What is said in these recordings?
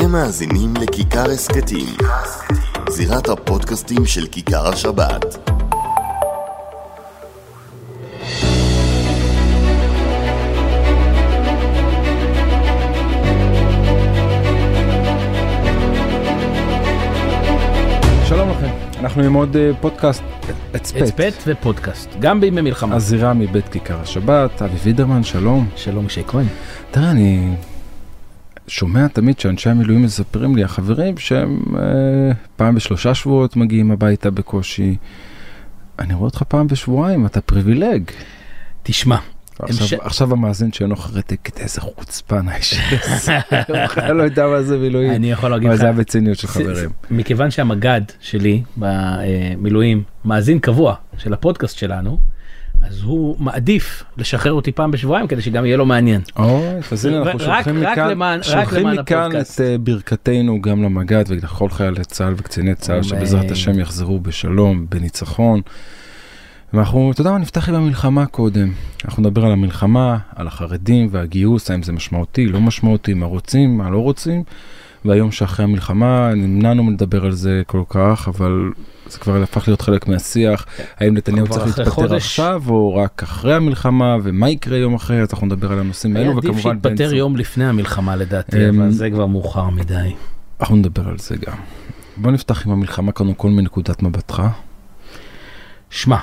אתם מאזינים לכיכר הסקטים, זירת הפודקאסטים של כיכר השבת. שלום לכם, אנחנו עם עוד פודקאסט אצפת ופודקאסט, גם בימי מלחמה. הזירה מבית כיכר השבת, אבי וידרמן, שלום. שלום, ישי כהן. תראה, אני שומע תמיד שאנשי המילואים מספרים לי, החברים, שהם פעם בשלושה שבועות מגיעים הביתה בקושי. אני רואה אותך פעם בשבועיים, אתה פריבילג. תשמע. עכשיו המאזין שאינו חרטק, איזה חוצפן האיש. אני לא יודע מה זה מילואים. אני יכול להגיד לך. אבל זה הבציניות של חברים. מכיוון שהמגד שלי במילואים, מאזין קבוע של הפודקאסט שלנו, אז הוא מעדיף לשחרר אותי פעם בשבועיים, כדי שגם יהיה לו מעניין. אז הנה, אנחנו שולחים מכאן את ברכתנו גם למגד, ולכל חיילי צהל וקציני צהל, שבעזרת השם יחזרו בשלום, בניצחון. ואנחנו, אתה יודע מה, נפתח עם המלחמה קודם. אנחנו נדבר על המלחמה, על החרדים והגיוס, האם זה משמעותי, לא משמעותי, מה רוצים, מה לא רוצים. והיום שאחרי המלחמה, נמנענו מלדבר על זה כל כך, אבל זה כבר הפך להיות חלק מהשיח. האם נתניהו צריך להתפטר עכשיו, או רק אחרי המלחמה, ומה יקרה יום אחרי, אז אנחנו נדבר על הנושאים האלו, וכמובן... עדיף שיתפטר יום לפני המלחמה, לדעתי, אבל זה כבר מאוחר מדי. אנחנו נדבר על זה גם. בוא נפתח עם המלחמה, קודם כל מנקודת מבטך. שמע,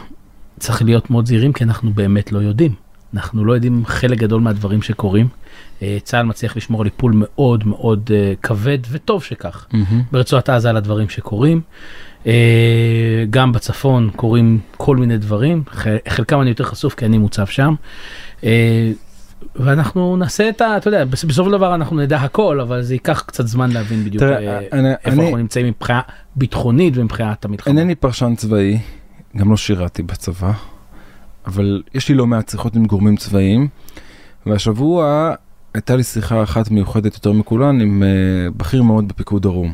צריך להיות מאוד זהירים, כי אנחנו באמת לא יודעים. אנחנו לא יודעים חלק גדול מהדברים שקורים. צהל מצליח לשמור על איפול מאוד מאוד כבד, וטוב שכך. ברצועת עזה על הדברים שקורים. גם בצפון קורים כל מיני דברים. חלקם אני יותר חשוף, כי אני מוצב שם. ואנחנו נעשה את ה... אתה יודע, בסוף הדבר אנחנו נדע הכל, אבל זה ייקח קצת זמן להבין בדיוק איפה אנחנו נמצאים מבחינה ביטחונית ומבחינת המלחמה. אינני פרשן צבאי. גם לא שירתי בצבא, אבל יש לי לא מעט שיחות עם גורמים צבאיים, והשבוע הייתה לי שיחה אחת מיוחדת יותר מכולן עם בכיר מאוד בפיקוד דרום.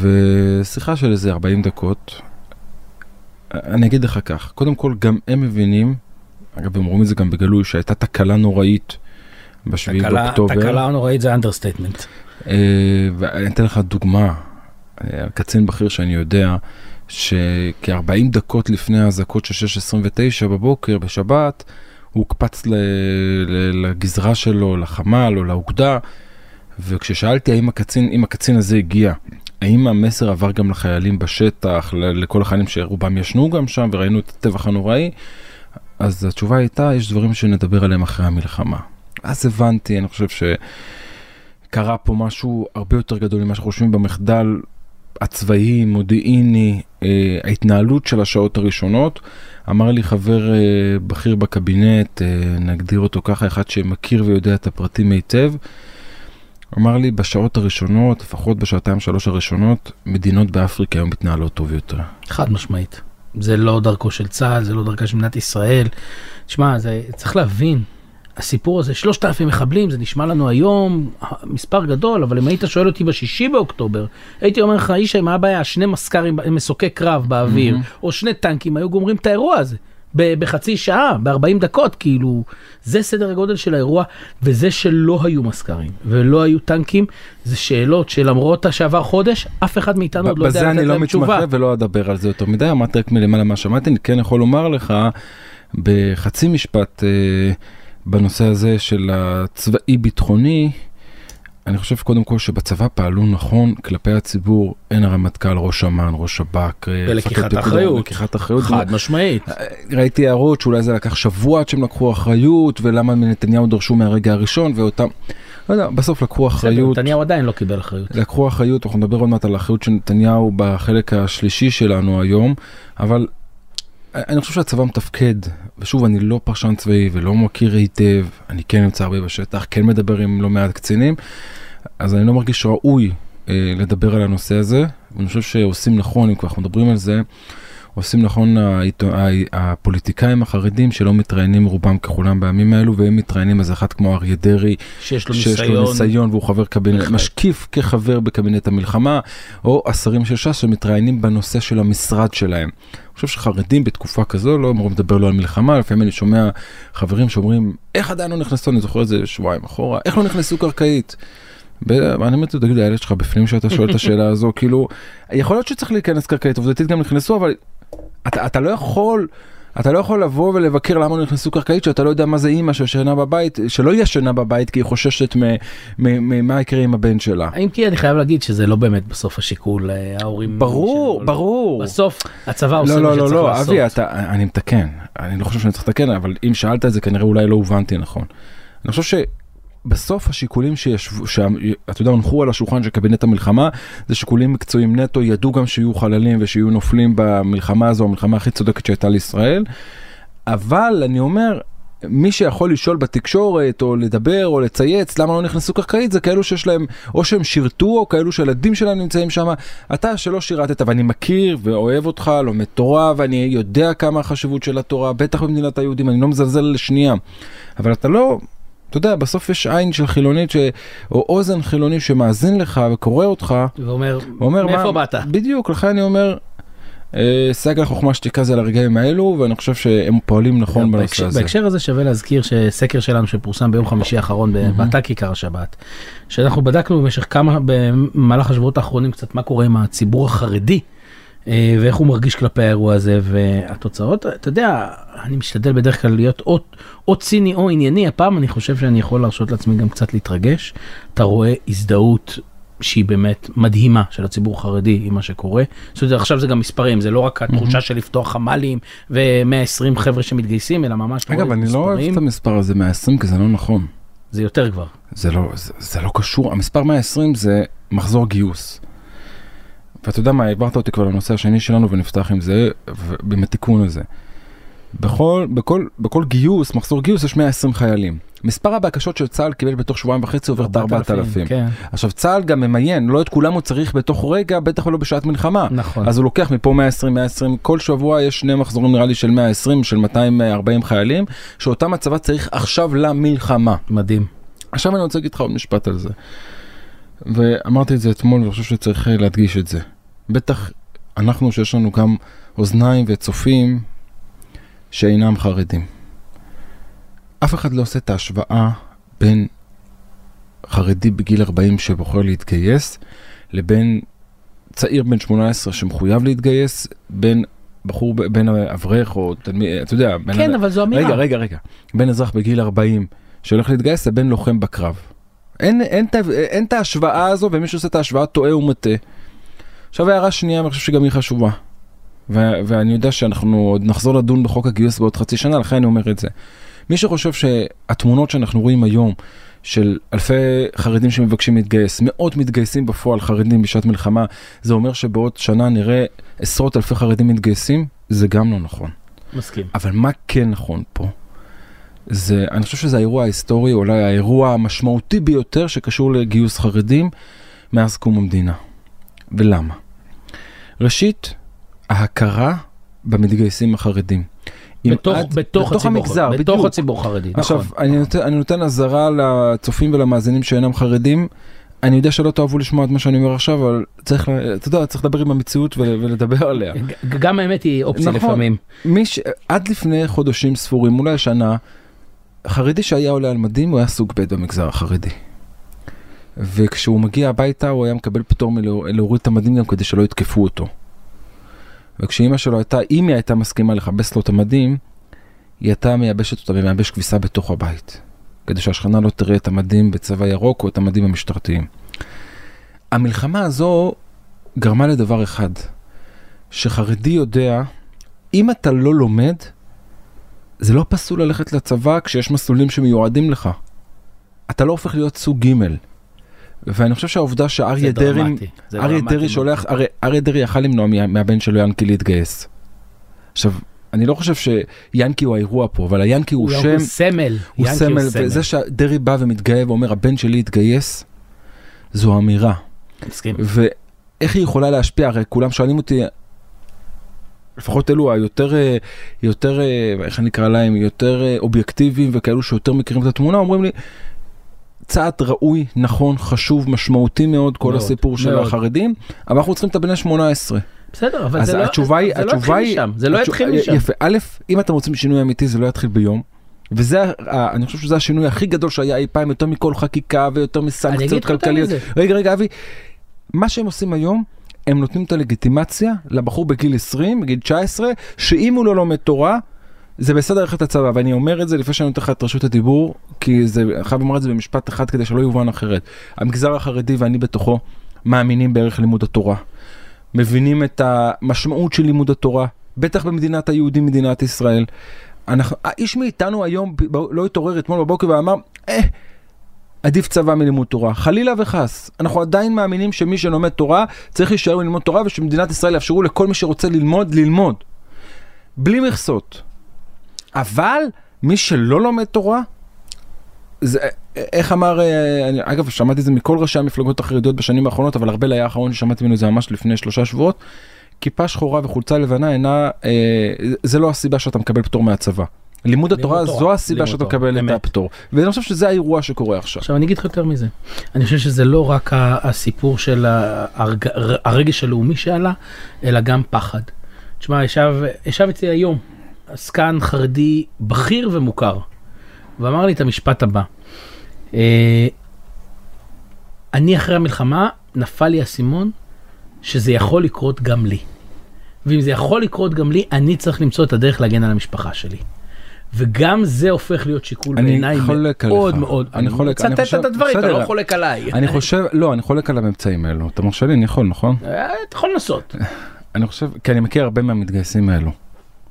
ושיחה של איזה 40 דקות, אני אגיד לך כך, קודם כל גם הם מבינים, אגב הם אומרים את זה גם בגלוי, שהייתה תקלה נוראית בשביעי באוקטובר. תקלה נוראית זה אנדרסטייטמנט. ואני אתן לך דוגמה, קצין בכיר שאני יודע, שכ-40 דקות לפני האזעקות של 6:29 בבוקר בשבת, הוא קפץ לגזרה שלו, לחמ"ל או לאוגדה, וכששאלתי האם הקצין הזה הגיע, האם המסר עבר גם לחיילים בשטח, לכל החיילים שרובם ישנו גם שם, וראינו את הטבח הנוראי, אז התשובה הייתה, יש דברים שנדבר עליהם אחרי המלחמה. אז הבנתי, אני חושב שקרה פה משהו הרבה יותר גדול ממה שחושבים במחדל, הצבאי, מודיעיני, ההתנהלות של השעות הראשונות. אמר לי חבר בכיר בקבינט, נגדיר אותו ככה, אחד שמכיר ויודע את הפרטים היטב, אמר לי בשעות הראשונות, לפחות בשעתיים שלוש הראשונות, מדינות באפריקה היום מתנהלות טוב יותר. חד משמעית. זה לא דרכו של צה"ל, זה לא דרכה של מדינת ישראל. תשמע, צריך להבין, הסיפור הזה, 3,000 מחבלים, זה נשמע לנו היום מספר גדול, אבל אם היית שואל אותי בשישי באוקטובר, הייתי אומר לך, אישה, מה הבעיה? שני מסקרים, מסוקי קרב באוויר, או שני טנקים, היו גומרים את האירוע הזה, בחצי שעה, ב-40 דקות, כאילו, זה סדר הגודל של האירוע, וזה שלא היו מסקרים, ולא היו טנקים, זה שאלות שלמרות שעבר חודש, אף אחד מאיתנו עוד לא יודע לתת להם תשובה. בזה אני לא מתמחה ולא אדבר על זה יותר מדי, אמרת רק מלמעלה מה שמעתי, אני כן יכול לומר לך, בחצי משפט, בנושא הזה של הצבאי ביטחוני, אני חושב קודם כל שבצבא פעלו נכון כלפי הציבור, אין הרמטכ"ל, ראש אמ"ן, ראש שב"כ, ולקיחת אחריות. חד משמעית. ראיתי הערות שאולי זה לקח שבוע עד שהם לקחו אחריות, ולמה מנתניהו דרשו מהרגע הראשון, ואותם, לא יודע, בסוף לקחו אחריות. נתניהו עדיין לא קיבל אחריות. לקחו אחריות, אנחנו נדבר עוד מעט על האחריות של נתניהו בחלק השלישי שלנו היום, אבל אני חושב שהצבא מתפקד, ושוב, אני לא פרשן צבאי ולא מכיר היטב, אני כן נמצא הרבה בשטח, כן מדבר עם לא מעט קצינים, אז אני לא מרגיש ראוי לדבר על הנושא הזה, ואני חושב שעושים נכון, אם כבר אנחנו מדברים על זה, עושים נכון הפוליטיקאים החרדים שלא מתראיינים רובם ככולם בימים האלו, והם מתראיינים אז אחד כמו אריה דרעי, שיש לו ניסיון והוא חבר קבינט, משקיף כחבר בקבינט המלחמה, או השרים של ש"ס שמתראיינים בנושא של המשרד שלהם. אני חושב שחרדים בתקופה כזו לא אמורים לדבר לו על מלחמה, לפעמים אני שומע חברים שאומרים, איך עדיין לא נכנסו, אני זוכר את זה שבועיים אחורה, איך לא נכנסו קרקעית? אני אומר, תגיד לי, הילד שלך בפנים שאתה שואל את השאלה הזו, כאילו, יכול להיות שצריך להיכנס קרקעית, עובדתית גם נכנסו, אבל אתה לא יכול... אתה לא יכול לבוא ולבקר למה נכנסו קרקעית, שאתה לא יודע מה זה אימא שישנה בבית, שלא ישנה בבית, כי היא חוששת ממה יקרה עם הבן שלה. אם כי אני חייב להגיד שזה לא באמת בסוף השיקול, ההורים... ברור, ברור. בסוף הצבא עושה מה שצריך לעשות. לא, לא, לא, אבי, אני מתקן. אני לא חושב שאני צריך לתקן, אבל אם שאלת את זה, כנראה אולי לא הובנתי, נכון. אני חושב ש... בסוף השיקולים שאתה יודע, הונחו על השולחן של קבינט המלחמה, זה שיקולים מקצועיים נטו, ידעו גם שיהיו חללים ושיהיו נופלים במלחמה הזו, המלחמה הכי צודקת שהייתה לישראל, אבל אני אומר, מי שיכול לשאול בתקשורת, או לדבר, או לצייץ, למה לא נכנסו קרקעית, זה כאלו שיש להם, או שהם שירתו, או כאלו שהילדים שלהם נמצאים שם, אתה שלא שירתת, ואני מכיר ואוהב אותך, לומד תורה, ואני יודע כמה החשיבות של התורה, בטח במדינת היהודים, אני לא מזלזל לשנייה, אבל אתה לא... אתה יודע, בסוף יש עין של חילונית, או אוזן חילונית שמאזין לך וקורא אותך. ואומר, מאיפה באת? בדיוק, לכן אני אומר, סגל חוכמה שתיקה זה לרגעים האלו, ואני חושב שהם פועלים נכון בנושא הזה. בהקשר הזה שווה להזכיר שסקר שלנו שפורסם ביום חמישי האחרון, באתר כיכר השבת, שאנחנו בדקנו במשך כמה, במהלך השבועות האחרונים קצת, מה קורה עם הציבור החרדי, ואיך הוא מרגיש כלפי האירוע הזה, והתוצאות, אתה יודע, אני משתדל בדרך כלל להיות או ציני או ענייני, הפעם אני חושב שאני יכול להרשות לעצמי גם קצת להתרגש, אתה רואה הזדהות שהיא באמת מדהימה של הציבור החרדי עם מה שקורה, זאת אומרת, עכשיו זה גם מספרים, זה לא רק התחושה של לפתוח חמלים ו-120 חבר'ה שמתגייסים, אלא ממש... אגב, אני לא אוהב את המספר הזה 120, כי זה לא נכון. זה יותר כבר. זה לא קשור, המספר 120 זה מחזור גיוס. ואתה יודע מה, העברת אותי כבר לנושא השני שלנו ונפתח עם זה, עם התיקון הזה. בכל גיוס, מחזור גיוס, יש 120 חיילים. מספר הבקשות של צהל קיבל בתוך שבועיים וחצי עובר את 4,000. עכשיו, צהל גם ממיין, לא את כולם הוא צריך בתוך רגע, בטח ולא בשעת מלחמה. אז הוא לוקח מפה 120, 120, כל שבוע יש שני מחזורים נראה לי של 120, של 240 חיילים, שאותם הצבא צריך עכשיו למלחמה. מדהים. עכשיו אני רוצה להגיד לך עוד משפט על זה. ואמרתי את זה אתמול, ואני חושב שצריך להדגיש את זה. בטח אנחנו שיש לנו גם אוזניים וצופים שאינם חרדים. אף אחד לא עושה את ההשוואה בין חרדי בגיל 40 שבוחר להתגייס, לבין צעיר בן 18 שמחויב להתגייס, בין בחור, בין אברך או תלמיד, אתה יודע, כן, אבל זו אמירה. רגע. בין אזרח בגיל 40 שהולך להתגייס לבין לוחם בקרב. אין את ההשוואה הזו, ומי שעושה את ההשוואה טועה ומטה. עכשיו, הערה שנייה, אני חושב שגם היא חשובה. ואני יודע שאנחנו עוד נחזור לדון בחוק הגיוס בעוד חצי שנה, לכן אני אומר את זה. מי שחושב שהתמונות שאנחנו רואים היום, של אלפי חרדים שמבקשים להתגייס, מאות מתגייסים בפועל חרדים בשעת מלחמה, זה אומר שבעוד שנה נראה עשרות אלפי חרדים מתגייסים, זה גם לא נכון. מסכים. אבל מה כן נכון פה? אני חושב שזה האירוע ההיסטורי, אולי האירוע המשמעותי ביותר שקשור לגיוס חרדים מאז קום המדינה. ולמה? ראשית, ההכרה במתגייסים החרדים. בתוך המגזר, בתוך הציבור חרדי. עכשיו, אני נותן עזרה לצופים ולמאזינים שאינם חרדים. אני יודע שלא תאהבו לשמוע את מה שאני אומר עכשיו, אבל צריך, אתה יודע, צריך לדבר עם המציאות ולדבר עליה. גם האמת היא אופציה לפעמים. עד לפני חודשים ספורים, אולי שנה, חרדי שהיה עולה על מדים, הוא היה סוג ב' במגזר החרדי. וכשהוא מגיע הביתה, הוא היה מקבל פטור מלהוריד את המדים גם כדי שלא יתקפו אותו. וכשאמא שלו הייתה, אם היא הייתה מסכימה לחבש לו את המדים, היא הייתה מייבשת אותה ומייבש כביסה בתוך הבית. כדי שהשכנה לא תראה את המדים בצבע ירוק או את המדים המשטרתיים. המלחמה הזו גרמה לדבר אחד, שחרדי יודע, אם אתה לא לומד, זה לא פסול ללכת לצבא כשיש מסלולים שמיועדים לך. אתה לא הופך להיות סוג ג' ואני חושב שהעובדה שאריה דרעי... אריה דרעי שולח... אריה דרעי יכל למנוע מהבן שלו ינקי להתגייס. עכשיו, אני לא חושב שיאנקי הוא האירוע פה, אבל היאנקי הוא שם... הוא סמל. הוא סמל, וזה שדרעי בא ומתגאה ואומר, הבן שלי התגייס, זו אמירה. מסכים. ואיך היא יכולה להשפיע? הרי כולם שואלים אותי... לפחות אלו היותר, איך אני אקרא להם, יותר אובייקטיביים וכאלו שיותר מכירים את התמונה, אומרים לי, צעד ראוי, נכון, חשוב, משמעותי מאוד, כל הסיפור של החרדים, אבל אנחנו צריכים את הבני 18. בסדר, אבל זה לא התחיל משם. יפה, א', אם אתם רוצים שינוי אמיתי, זה לא יתחיל ביום, וזה, אני חושב שזה השינוי הכי גדול שהיה אי פעם, יותר מכל חקיקה ויותר מסנקציות כלכליות. רגע, אבי, מה שהם עושים היום, הם נותנים את הלגיטימציה לבחור בגיל 20, בגיל 19, שאם הוא לא לומד תורה, זה בסדר ללכת לצבא, ואני אומר את זה לפני שאני נותן לך את רשות הדיבור, כי זה, חייב לומר את זה במשפט אחד כדי שלא יובן אחרת. המגזר החרדי ואני בתוכו מאמינים בערך לימוד התורה. מבינים את המשמעות של לימוד התורה, בטח במדינת היהודים, מדינת ישראל. האיש מאיתנו היום לא התעורר אתמול בבוקר ואמר, עדיף צבא מלימוד תורה. חלילה וחס. אנחנו עדיין מאמינים שמי שלומד תורה צריך להישאר ללמוד תורה, ושמדינת ישראל יאפשרו לכל מי שרוצה ללמוד, ללמוד. בלי מכסות. אבל מי שלא לומד תורה, זה, איך אמר, אגב, שמעתי זה מכל ראשי המפלגות החרדיות בשנים האחרונות, אבל הרבה היה האחרון ששמעתי ממנו זה ממש לפני 3 שבועות, כיפה שחורה וחולצה לבנה אינה, זה לא הסיבה שאתה מקבל פטור מהצבא. לימוד התורה זו הסיבה שאתה מקבל את הפטור. ואני חושב שזה האירוע שקורה עכשיו. עכשיו אני אגיד לך יותר מזה. אני חושב שזה לא רק הסיפור של הרגש הלאומי שעלה, אלא גם פחד. תשמע, ישב אצלי היום, עסקן חרדי בכיר ומוכר, ואמר לי את המשפט הבא. אני אחרי המלחמה, נפל לי הסימון, שזה יכול לקרות גם לי. ואם זה יכול לקרות גם לי, אני צריך למצוא את הדרך להגן על המשפחה שלי. וגם זה הופך להיות שיקול בעיניי מאוד מאוד. אני חולק עליך. צטט את הדברים, אתה לא חולק עליי. אני חושב, לא, אני חולק על הממצאים האלו. אתה מרשה לי, אני יכול, נכון? אתה יכול לנסות. אני חושב, כי אני מכיר הרבה מהמתגייסים האלו.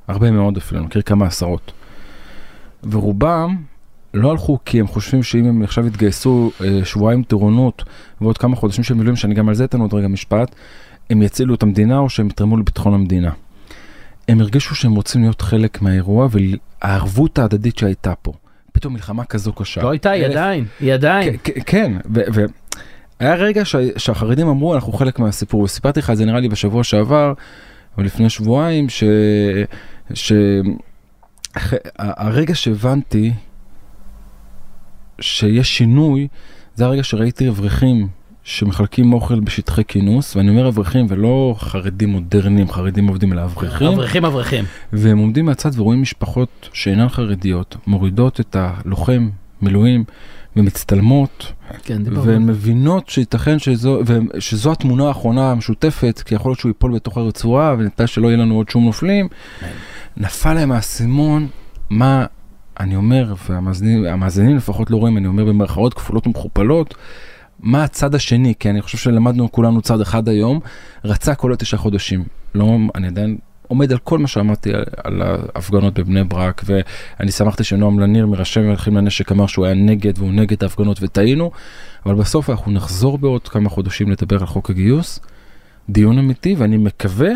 הרבה מאוד אפילו, אני מכיר כמה עשרות. ורובם לא הלכו כי הם חושבים שאם הם עכשיו יתגייסו שבועיים טירונות ועוד כמה חודשים של מילואים, שאני גם על זה אתן עוד רגע משפט, הם יצילו את המדינה או שהם יתרמו לביטחון המדינה. הם הרגישו שהם רוצים להיות חלק מהאירוע, והערבות ההדדית שהייתה פה. פתאום מלחמה כזו קשה. לא הייתה, היא עדיין. כן, והיה רגע שהחרדים אמרו, אנחנו חלק מהסיפור. וסיפרתי לך, זה נראה לי בשבוע שעבר, או לפני שבועיים, הרגע שהבנתי שיש שינוי, זה הרגע שראיתי אברכים שמחלקים אוכל בשטחי כינוס, ואני אומר אברכים ולא חרדים מודרניים, חרדים עובדים אלא אברכים. אברכים. והם עומדים מהצד ורואים משפחות שאינן חרדיות, מורידות את הלוחם מילואים ומצטלמות, כן, והן מבינות שיתכן שזו התמונה האחרונה המשותפת, כי יכול להיות שהוא ייפול בתוך הרצועה, ונתן שלא יהיה לנו עוד שום נופלים. נפל להם הסימון, מה אני אומר, והמאזינים לפחות לא רואים, אני אומר במרכאות כפולות ומכופלות, מה הצד השני, כי אני חושב שלמדנו כולנו צד אחד היום, רצה כל 9 חודשים. לא, אני עדיין עומד על כל מה שאמרתי על ההפגנות בבני ברק, ואני שמחתי שנועם לניר מראשי מלכים לנשק אמר שהוא היה נגד, והוא נגד ההפגנות וטעינו, אבל בסוף אנחנו נחזור בעוד כמה חודשים לדבר על חוק הגיוס, דיון אמיתי, ואני מקווה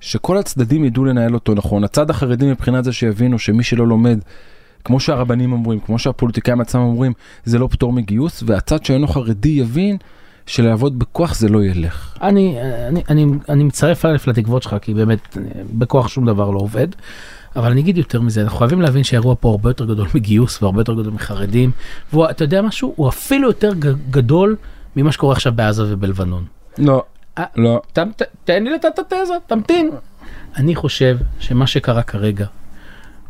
שכל הצדדים ידעו לנהל אותו נכון. הצד החרדים מבחינת זה שיבינו שמי שלא לומד, כמו שהרבנים אומרים, כמו שהפוליטיקאים עצמם אומרים, זה לא פטור מגיוס, והצד שאינו חרדי יבין שלעבוד בכוח זה לא ילך. אני מצרף אלף לתקוות שלך, כי באמת בכוח שום דבר לא עובד, אבל אני אגיד יותר מזה, אנחנו חייבים להבין שהאירוע פה הרבה יותר גדול מגיוס, והרבה יותר גדול מחרדים, ואתה יודע משהו? הוא אפילו יותר גדול ממה שקורה עכשיו בעזה ובלבנון. לא. תן לי לתת את התזה, תמתין. אני חושב שמה שקרה כרגע,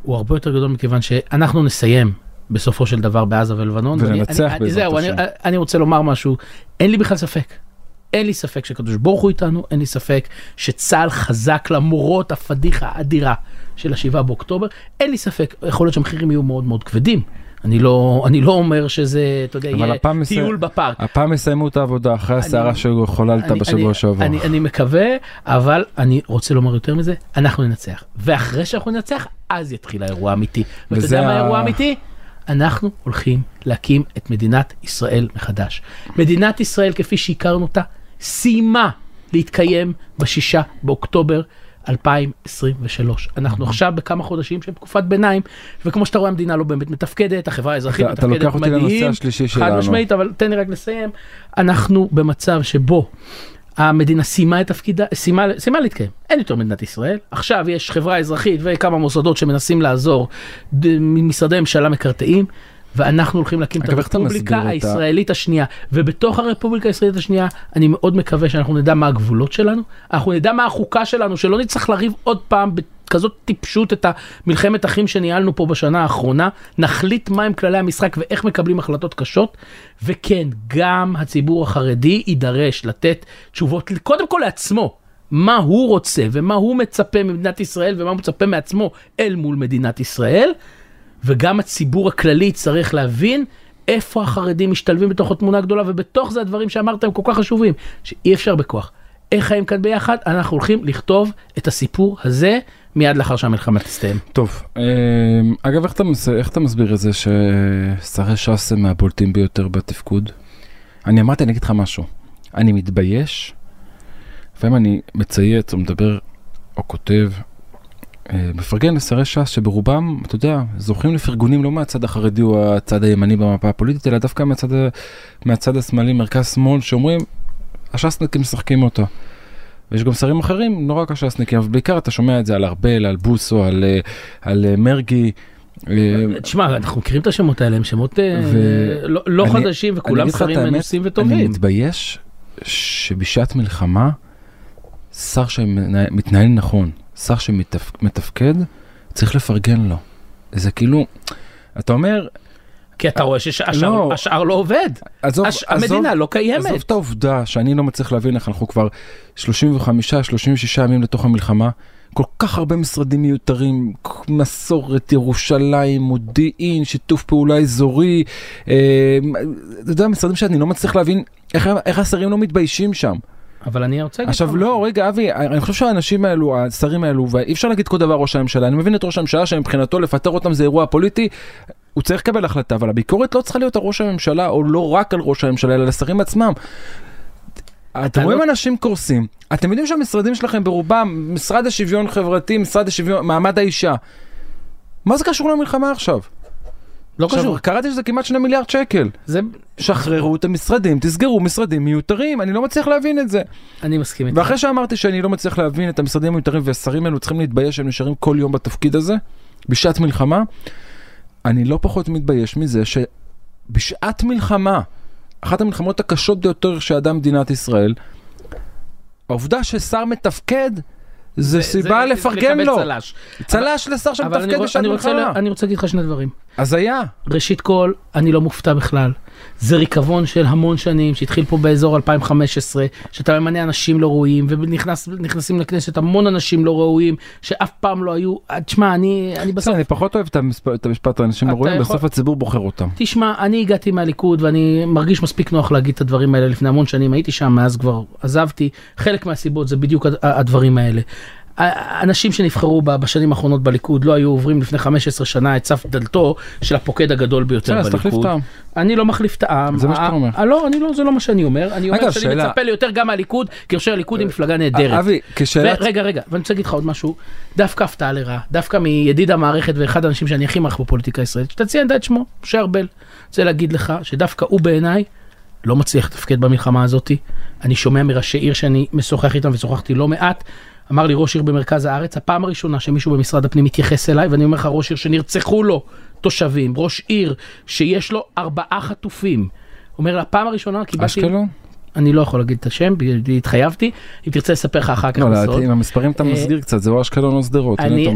הוא הרבה יותר גדול מכיוון שאנחנו נסיים בסופו של דבר בעזה ולבנון. ולנצח בעזרת השם. אני רוצה לומר משהו, אין לי בכלל ספק. אין לי ספק שקדוש ברוך הוא איתנו, אין לי ספק שצהל חזק למורות הפדיחה האדירה של 7 באוקטובר. אין לי ספק, יכול להיות שהמחירים יהיו מאוד מאוד כבדים. אני לא אומר שזה, אתה יודע, יהיה טיול בפארק. הפעם יסיימו את העבודה אחרי הסערה שחוללת בשבוע שעבר. אני מקווה, אבל אני רוצה לומר יותר מזה, אנחנו ננצח. ואחרי שאנחנו ננצח, אז יתחיל האירוע האמיתי. ואתה יודע מה האירוע האמיתי? אנחנו הולכים להקים את מדינת ישראל מחדש. מדינת ישראל, כפי שהכרנו אותה, סיימה להתקיים ב6 באוקטובר, 2023. אנחנו עכשיו בכמה חודשים של תקופת ביניים, וכמו שאתה רואה המדינה לא באמת מתפקדת, החברה האזרחית מתפקדת מדהים. אתה לוקח אותי לנושא השלישי שלנו. חד משמעית, אבל תן לי רק לסיים. אנחנו במצב שבו המדינה סיימה את תפקידה, סיימה להתקיים. אין יותר מדינת ישראל. עכשיו יש חברה אזרחית וכמה מוסדות שמנסים לעזור, משרדי ממשלה מקרטעים, ואנחנו הולכים להקים את הרפובליקה הישראלית השנייה, ובתוך הרפובליקה הישראלית השנייה, אני מאוד מקווה שאנחנו נדע מה הגבולות שלנו, אנחנו נדע מה החוקה שלנו, שלא נצטרך לריב עוד פעם כזאת טיפשות את המלחמת אחים שניהלנו פה בשנה האחרונה, נחליט מהם כללי המשחק ואיך מקבלים החלטות קשות, וכן, גם הציבור החרדי יידרש לתת תשובות, קודם כל לעצמו, מה הוא רוצה ומה הוא מצפה ממדינת ישראל ומה הוא מצפה מעצמו אל מול מדינת ישראל, וגם הציבור הכללי צריך להבין איפה החרדים משתלבים בתוך התמונה הגדולה, ובתוך זה הדברים שאמרתם כל כך חשובים, שאי אפשר בכוח. איך חיים כאן ביחד? אנחנו הולכים לכתוב את הסיפור הזה מיד לאחר שהמלחמה תסתיים. טוב, אגב, איך אתה מסביר את זה ששרי ש"ס הם מהבולטים ביותר בתפקוד? אני אמרתי, אני אגיד לך משהו. אני מתבייש, לפעמים אני מצייץ או מדבר או כותב, מפרגן לשרי ש"ס שברובם, אתה יודע, זוכים לפרגונים לא מהצד החרדי או הצד הימני במפה הפוליטית, אלא דווקא מהצד השמאלי, מרכז שמאל, שאומרים, השסניקים משחקים אותו. ויש גם שרים אחרים, לא רק השסניקים, אבל בעיקר אתה שומע את זה על ארבל, על בוסו, על מרגי. תשמע, אנחנו מכירים את השמות האלה, הם שמות לא חדשים, וכולם שרים מנוסים וטובים. אני מתבייש שבשעת מלחמה, שר שמתנהל נכון, שר שמתפקד, צריך לפרגן לו. זה כאילו, אתה אומר... כי אתה רואה שהשאר לא עובד. המדינה לא קיימת. עזוב את העובדה שאני לא מצליח להבין איך אנחנו כבר 35-36 ימים לתוך המלחמה, כל כך הרבה משרדים מיותרים, מסורת, ירושלים, מודיעין, שיתוף פעולה אזורי, אתה יודע, משרדים שאני לא מצליח להבין איך השרים לא מתביישים שם. אבל אני רוצה... עכשיו לא, רגע, אבי, אני חושב שהאנשים האלו, השרים האלו, ואי אפשר להגיד כל דבר ראש הממשלה, אני מבין את ראש הממשלה שמבחינתו לפטר אותם זה אירוע פוליטי, הוא צריך לקבל החלטה, אבל הביקורת לא צריכה להיות על ראש הממשלה, או לא רק על ראש הממשלה, אלא לשרים עצמם. אתם רואים אנשים קורסים, אתם יודעים שהמשרדים שלכם ברובם, משרד השוויון חברתי, משרד השוויון, מעמד האישה. מה זה קשור למלחמה עכשיו? לא קשור. קראתי שזה כמעט 2 מיליארד שקל. שחררו את המשרדים, תסגרו משרדים מיותרים, אני לא מצליח להבין את זה. אני מסכים איתך. ואחרי שאמרתי שאני לא מצליח להבין את המשרדים המיותרים, והשרים האלו צריכים להתבייש, הם נשארים כל יום בתפקיד הזה, בשעת מלחמה. אני לא פחות מתבייש מזה שבשעת מלחמה, אחת המלחמות הקשות ביותר שעדה מדינת ישראל, העובדה ששר מתפקד, זה סיבה לפרגן לו. צלש לשר שמתפקד בשעת מלחמה. אני רוצה להגיד לך 2 דברים. אז היה. ראשית כל, אני לא מופתע בכלל. זה ריקבון של המון שנים, שהתחיל פה באזור 2015, שאתה ממנה אנשים לא ראויים, ונכנסים לכנסת המון אנשים לא ראויים, שאף פעם לא היו, תשמע, אני בסוף... אני פחות אוהב את המשפט האנשים לא ראויים, בסוף הציבור בוחר אותם. תשמע, אני הגעתי מהליכוד, ואני מרגיש מספיק נוח להגיד את הדברים האלה, לפני המון שנים הייתי שם, מאז כבר עזבתי, חלק מהסיבות זה בדיוק הדברים האלה. אנשים שנבחרו בשנים האחרונות בליכוד לא היו עוברים לפני 15 שנה את סף דלתו של הפוקד הגדול ביותר בליכוד. אני לא מחליף טעם. זה מה שאתה אומר. לא, זה לא מה שאני אומר. אני אומר שאני מצפה ליותר גם מהליכוד, כי ראשי הליכוד היא מפלגה נהדרת. אבי, כשאלת... רגע, ואני רוצה להגיד לך עוד משהו. דווקא הפתעה לרע, דווקא מידיד המערכת ואחד האנשים שאני הכי מעריך בפוליטיקה הישראלית, שתציין את שמו, משה ארבל. רוצה להגיד לך שדווקא הוא בעיניי לא מצליח לתפקד במלחמה הזאת. אני שומע מראשי עיר שאני משוחח איתם ושוחחתי לא מעט. אמר לי ראש עיר במרכז הארץ, הפעם הראשונה שמישהו במשרד הפנים מתייחס אליי, ואני אומר לך ראש עיר שנרצחו לו תושבים, ראש עיר שיש לו 4 חטופים. אומר לה, פעם הראשונה קיבלתי... אשקלון? אני לא יכול להגיד את השם, התחייבתי, אם תרצה לספר לך אחר כך. לא, עם המספרים אתה מסגיר קצת, זה לא אשקלון או שדרות. אני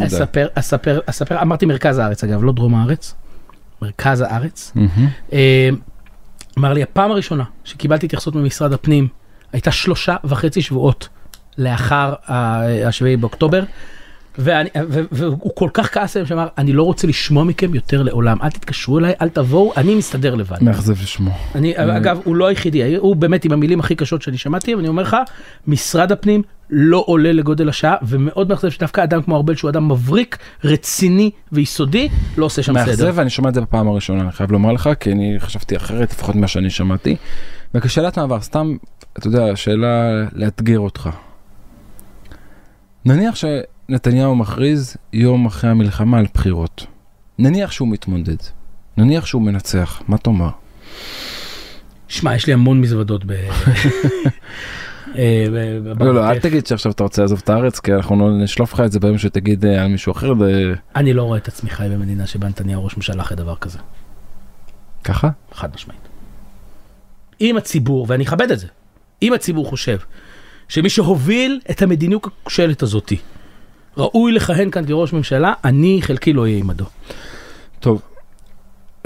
אספר, אמרתי מרכז הארץ אגב, לא דרום הארץ, מרכז הארץ. אמר לי, הפעם הראשונה שקיבלתי התייחסות ממשרד הפנים, הייתה 3.5 שבועות. לאחר השביעי באוקטובר, והוא כל כך כעס עליהם שאמר, אני לא רוצה לשמוע מכם יותר לעולם, אל תתקשרו אליי, אל תבואו, אני מסתדר לבד. מאכזב לשמוע. אגב, הוא לא היחידי, הוא באמת עם המילים הכי קשות שאני שמעתי, ואני אומר לך, משרד הפנים לא עולה לגודל השעה, ומאוד מאכזב שדווקא אדם כמו ארבל, שהוא אדם מבריק, רציני ויסודי, לא עושה שם סדר. מאכזב, ואני שומע את זה בפעם הראשונה, אני חייב לומר לך, כי אני חשבתי אחרת, לפחות מה שאני שמעתי. וכשאלת מעבר, סתם, אתה יודע, שאלה לאתגר אותך. נניח שנתניהו מכריז יום אחרי המלחמה על בחירות. נניח שהוא מתמודד. נניח שהוא מנצח. מה תאמר? שמע, יש לי המון מזוודות ב... לא, אל תגיד שעכשיו אתה רוצה לעזוב את הארץ, כי אנחנו נשלוף לך את זה ביום שתגיד על מישהו אחר. אני לא רואה את עצמי חי במדינה שבה נתניהו ראש ממשלה אחרי דבר כזה. ככה? חד משמעית. אם הציבור, ואני אכבד את זה, אם הציבור חושב שמי שהוביל את המדיניות הכושלת הזאת, ראוי לכהן כאן כראש ממשלה, אני חלקי לא יהיה עימדו. טוב,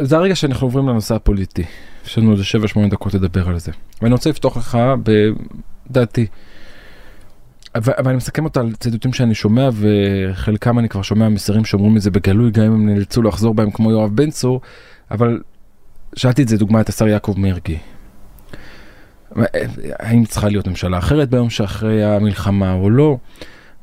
זה הרגע שאנחנו עוברים לנושא הפוליטי. יש לנו 7-8 דקות לדבר על זה. ואני רוצה לפתוח לך בדעתי. אבל אני מסכם אותה על ציטוטים שאני שומע, וחלקם אני כבר שומע מסרים שאומרים את זה בגלוי, גם אם הם נאלצו לחזור בהם כמו יואב בן צור, אבל שאלתי את זה דוגמה את השר יעקב מרגי. האם צריכה להיות ממשלה אחרת ביום שאחרי המלחמה או לא?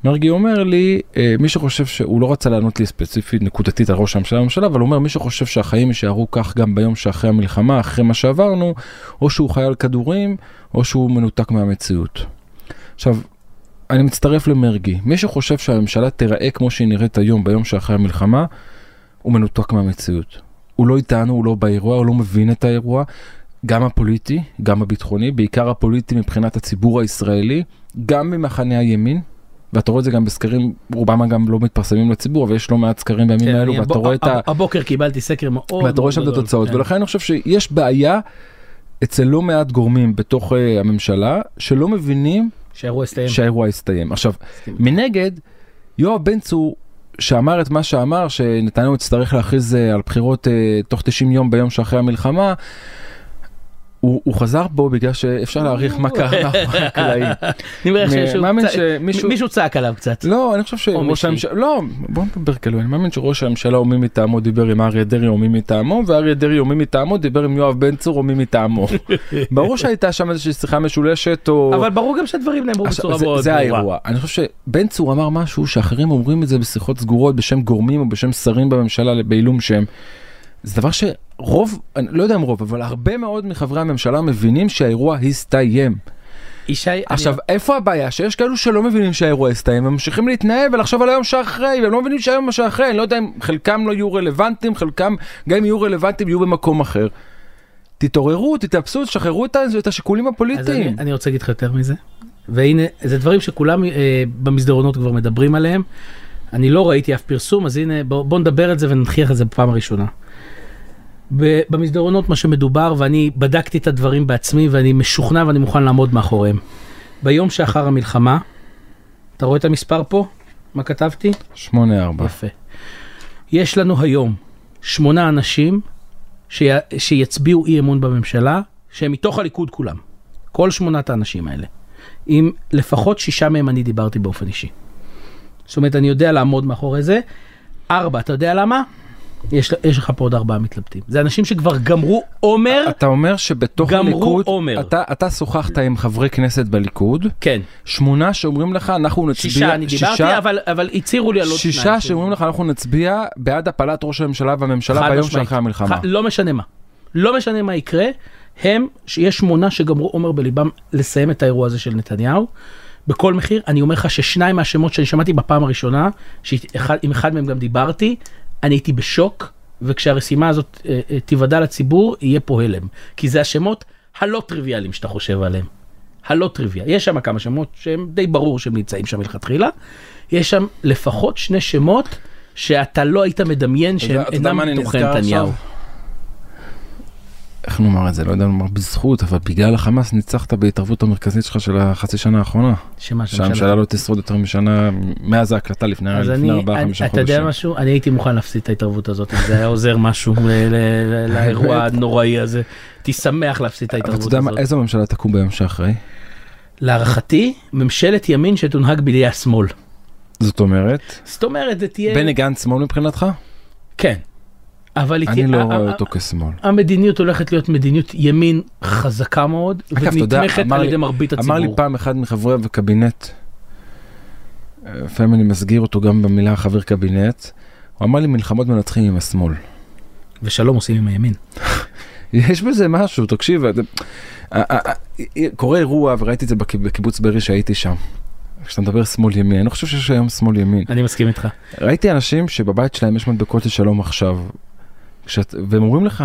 מרגי אומר לי, מי שחושב שהוא לא רצה לענות לי ספציפית נקודתית על ראש הממשלה, אבל הוא אומר, מי שחושב שהחיים יישארו כך גם ביום שאחרי המלחמה, אחרי מה שעברנו, או שהוא חייל כדורים, או שהוא מנותק מהמציאות. עכשיו, אני מצטרף למרגי. מי שחושב שהממשלה תיראה כמו שהיא נראית היום, ביום שאחרי המלחמה, הוא מנותק מהמציאות. הוא לא איתנו, הוא לא באירוע, הוא לא מבין את האירוע, גם הפוליטי, גם הביטחוני, בעיקר הפוליטי מבחינת הציבור הישראלי, גם ממחנה הימין, ואתה רואה את זה גם בסקרים, רובם גם לא מתפרסמים לציבור, אבל יש לא מעט סקרים בימים האלו, ואתה רואה את ה... הבוקר קיבלתי סקר מאוד... ואתה רואה שם את התוצאות, ולכן אני חושב שיש בעיה אצל לא מעט גורמים בתוך הממשלה, שלא מבינים שהאירוע הסתיים. עכשיו, מנגד, יואב בן צור, שאמר את מה שאמר, שנתניהו יצטרך להכריז על בחירות תוך 90 יום ביום שאחרי המלחמה, הוא חזר בו בגלל שאפשר להעריך מה קרה מאחורי הקלעים. אני מאמין שמישהו צעק עליו קצת. לא, אני חושב שראש הממשלה... לא, בואו נדבר כלום. אני מאמין שראש הממשלה או מי מטעמו דיבר עם אריה דרעי או מי מטעמו, ואריה דרעי או מי מטעמו דיבר עם יואב בן צור או מי מטעמו. ברור שהייתה שם איזושהי שיחה משולשת או... אבל ברור גם שהדברים נאמרו בצורה מאוד. זה האירוע. אני חושב שבן צור אמר משהו שאחרים אומרים את זה בשיחות סגורות בשם גורמים או בשם שרים בממשלה בעילום שם. זה דבר שרוב, אני לא יודע אם רוב, אבל הרבה מאוד מחברי הממשלה מבינים שהאירוע הסתיים. עכשיו, איפה הבעיה? שיש כאלו שלא מבינים שהאירוע הסתיים, הם ממשיכים להתנהל ולחשוב על היום שאחרי, והם לא מבינים שהיום שאחרי, אני לא יודע אם חלקם לא יהיו רלוונטיים, חלקם, גם אם יהיו רלוונטיים, יהיו במקום אחר. תתעוררו, תתאפסו, תשחררו את השיקולים הפוליטיים. אז אני רוצה להגיד לך יותר מזה. והנה, זה דברים שכולם במסדרונות כבר מדברים עליהם. אני לא ראיתי אף פרסום, אז הנה, בוא נדבר על זה ונתחיח את זה בפעם הראשונה. במסדרונות מה שמדובר, ואני בדקתי את הדברים בעצמי, ואני משוכנע ואני מוכן לעמוד מאחוריהם. ביום שאחר המלחמה, אתה רואה את המספר פה? מה כתבתי? 84. יפה. יש לנו היום 8 אנשים שיצביעו אי אמון בממשלה, שהם מתוך הליכוד כולם. כל 8 האנשים האלה. עם לפחות 6 מהם אני דיברתי באופן אישי. זאת אומרת, אני יודע לעמוד מאחורי זה. 4, אתה יודע למה? יש לך פה עוד 4 מתלבטים. זה אנשים שכבר גמרו עומר. אתה אומר שבתוך הליכוד, אתה שוחחת עם חברי כנסת בליכוד. כן. 8 שאומרים לך, אנחנו נצביע. 6 אני דיברתי, אבל הצירו לי על עוד 2. 6 שאומרים לך, אנחנו נצביע בעד הפלת ראש הממשלה והממשלה ביום שאחרי המלחמה. לא משנה מה. לא משנה מה יקרה. הם, שיש 8 שגמרו עומר בליבם לסיים את האירוע הזה של נתניהו. בכל מחיר, אני אומר לך ש2 מהשמות שאני שמעתי בפעם הראשונה, עם אחד מהם גם דיברתי, אני הייתי בשוק, וכשהרשימה הזאת תיוודע לציבור, יהיה פה הלם. כי זה השמות הלא טריוויאליים שאתה חושב עליהם. הלא טריוויאל. יש שם כמה שמות שהם די ברור שהם נמצאים שם מלכתחילה. יש שם לפחות 2 שמות שאתה לא היית מדמיין שהם אינם מתוכן נתניהו. איך נאמר את זה? לא יודע לומר בזכות, אבל בגלל החמאס ניצחת בהתערבות המרכזית שלך של החצי שנה האחרונה. שהממשלה לא תשרוד יותר משנה, מאז ההקלטה לפני 4-5 חודשים. אתה יודע משהו? אני הייתי מוכן להפסיד את ההתערבות הזאת, אם זה היה עוזר משהו לאירוע הנוראי הזה. תשמח להפסיד את ההתערבות הזאת. אבל אתה יודע איזו ממשלה תקום ביום שאחרי? להערכתי, ממשלת ימין שתונהג בידי השמאל. זאת אומרת? זאת אומרת, זה תהיה... בני גנץ שמאל מבחינתך? כן. אני לא רואה אותו כשמאל. המדיניות הולכת להיות מדיניות ימין חזקה מאוד, ונתמכת על ידי מרבית הציבור. אמר לי פעם אחד מחברי הקבינט, לפעמים אני מסגיר אותו גם במילה חבר קבינט, הוא אמר לי מלחמות מנצחים עם השמאל. ושלום עושים עם הימין. יש בזה משהו, תקשיב, קורה אירוע, וראיתי את זה בקיבוץ ברי שהייתי שם. כשאתה מדבר שמאל ימין, אני לא חושב שיש היום שמאל ימין. אני מסכים איתך. ראיתי אנשים שבבית שלהם יש מדבקות לשלום עכשיו, והם אומרים לך,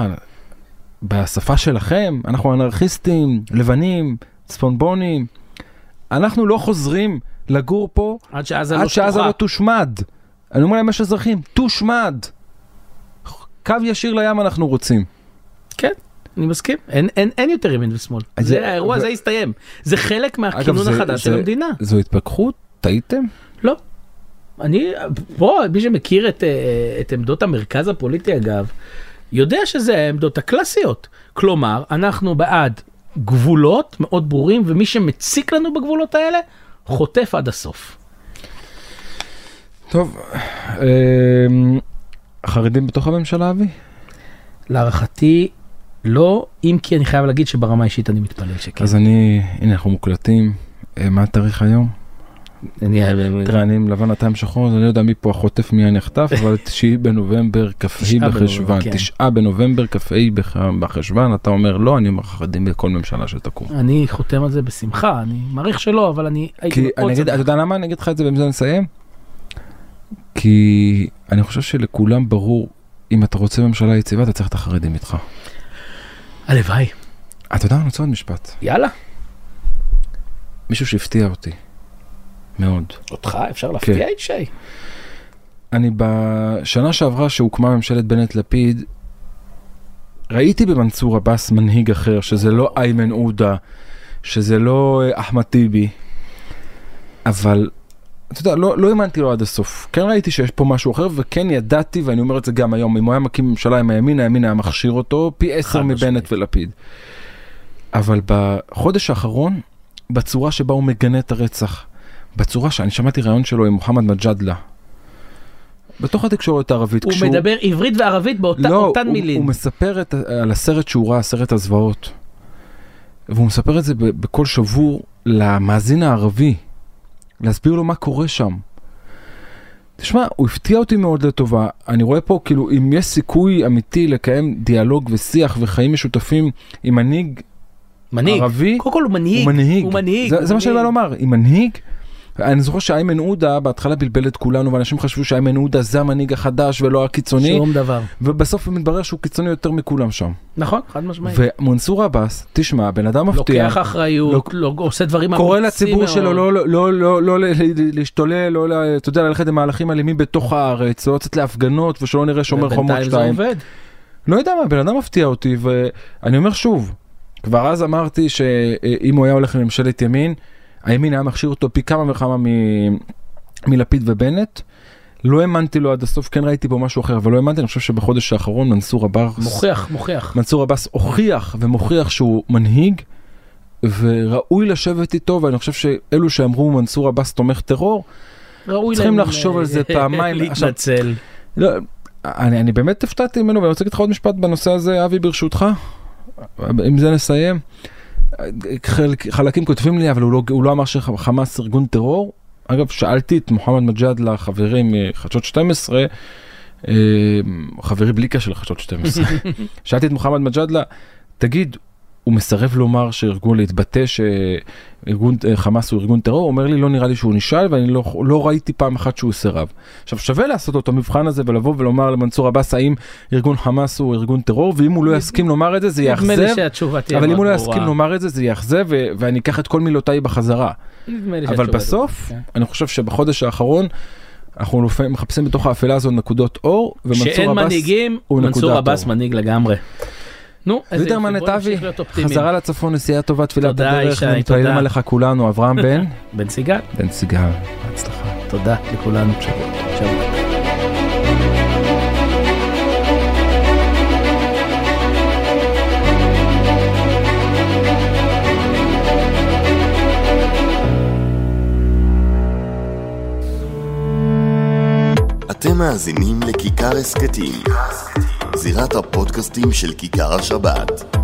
בשפה שלכם, אנחנו אנרכיסטים, לבנים, צפונבונים, אנחנו לא חוזרים לגור פה, עד שעזה לא תושמד. אני אומר להם, יש אזרחים, תושמד. קו ישיר לים אנחנו רוצים. כן, אני מסכים. אין יותר ימין ושמאל. האירוע הזה הסתיים. זה חלק מהכינון החדש של המדינה. זו התפכחות? טעיתם? לא. בוא, מי שמכיר את עמדות המרכז הפוליטי, אגב, יודע שזה העמדות הקלאסיות. כלומר, אנחנו בעד גבולות מאוד ברורים, ומי שמציק לנו בגבולות האלה, חוטף עד הסוף. טוב, חרדים בתוך הממשלה, אבי? להערכתי, לא, אם כי אני חייב להגיד שברמה אישית אני מתפלל שכן. אז הנה אנחנו מוקלטים, מה התאריך היום? תראה, אני עם לבן עתיים שחור, אני לא יודע מי פה החוטף מי הנחטף, אבל 9 בנובמבר כ"ה בחשוון, אתה אומר לא, אני אומר חרדים בכל ממשלה שתקום. אני חותם על זה בשמחה, אני מעריך שלא, אבל אני... אתה יודע למה אני אגיד לך את זה במזה נסיים? כי אני חושב שלכולם ברור, אם אתה רוצה ממשלה יציבה, אתה צריך את החרדים איתך. הלוואי. אתה יודע, אני רוצה עוד משפט. יאללה. מישהו שהפתיע אותי. מאוד. אותך? אפשר להפתיע את שי? אני בשנה שעברה שהוקמה ממשלת בנט לפיד, ראיתי במנסור עבאס מנהיג אחר, שזה לא איימן עודה, שזה לא אחמד טיבי, אבל... אתה יודע, לא האמנתי לו עד הסוף. כן ראיתי שיש פה משהו אחר, וכן ידעתי, ואני אומר את זה גם היום, אם הוא היה מקים ממשלה עם הימין, הימין היה מכשיר אותו, פי 10 מבנט ולפיד. אבל בחודש האחרון, בצורה שבה הוא מגנה את הרצח, בצורה שאני שמעתי רעיון שלו עם מוחמד מג'דלה, בתוך התקשורת הערבית, הוא מדבר עברית וערבית באותן מילים. הוא מספר על הסרט שהוא ראה, הסרט הזוועות, והוא מספר את זה בכל שבור למאזין הערבי, להסביר לו מה קורה שם. תשמע, הוא הפתיע אותי מאוד לטובה. אני רואה פה, כאילו, אם יש סיכוי אמיתי לקיים דיאלוג ושיח וחיים משותפים עם מנהיג ערבי, קודם כל הוא מנהיג. זה מה שאני בא לומר, עם מנהיג. אני זוכר שאיימן עודה בהתחלה בלבל את כולנו, ואנשים חשבו שאיימן עודה זה המנהיג החדש ולא הקיצוני. שום דבר. ובסוף מתברר שהוא קיצוני יותר מכולם שם. נכון, חד משמעית. ומנסור עבאס, תשמע, בן אדם מפתיע. לוקח אחריות, עושה דברים אמיצים. קורא לציבור שלו לא להשתולל, לא, אתה יודע, ללכת עם מהלכים אלימים בתוך הארץ, לא לצאת להפגנות, ושלא נראה שומר חומות 2. לא יודע מה, בן אדם מפתיע אותי, ואני אומר שוב, כבר אז אמרתי שאם הוא היה הולך לממשלת ימין, הימין היה מכשיר אותו פי כמה וכמה מלפיד ובנט. לא האמנתי לו עד הסוף, כן ראיתי בו משהו אחר, אבל לא האמנתי. אני חושב שבחודש האחרון מנסור עבאס... מוכיח. מנסור עבאס הוכיח שהוא מנהיג, וראוי לשבת איתו, ואני חושב שאלו שאמרו מנסור עבאס תומך טרור, צריכים לחשוב על זה פעמיים. להתנצל. אני באמת הפתעתי ממנו, ואני רוצה לתת לך עוד משפט בנושא הזה, אבי ברשותך, אם זה נסיים. חלקים כותבים לי, אבל הוא לא אמר שחמאס ארגון טרור. אגב, שאלתי את מוחמד מג'דלה, חברי מחדשות 12, חברי בליקה של חדשות 12, שאלתי את מוחמד מג'דלה, תגיד, הוא מסרב לומר שארגון להתבטא שארגון חמאס הוא ארגון טרור? הוא אומר לי, לא נראה לי שהוא נשאל, ואני לא ראיתי פעם אחת שהוא סרב. עכשיו, שווה לעשות אותו מבחן הזה, ולבוא ולומר למנסור עבאס, האם ארגון חמאס הוא ארגון טרור, ואם הוא לא יסכים לומר את זה, זה יאכזב. נדמה לי שהתשובה תהיה מאוד ברורה. אבל אם הוא לא יסכים לומר את זה, זה יאכזב, ואני אקח את כל מילותיי בחזרה. אבל בסוף, אני חושב שבחודש האחרון, אנחנו מחפשים בתוך האפלה הזו נקודות אור, ומנסור עבאס מנהיג לגמרי. וידרמן אבי, חזרה לצפון, נסיעה טובה, תפילת הדרך, נתפללים עליך כולנו, אברהם בן סיגל, הצלחה, תודה לכולנו, שבוע. אתם מאזינים לכיכר הסקטים, זירת הפודקאסטים של כיכר השבת.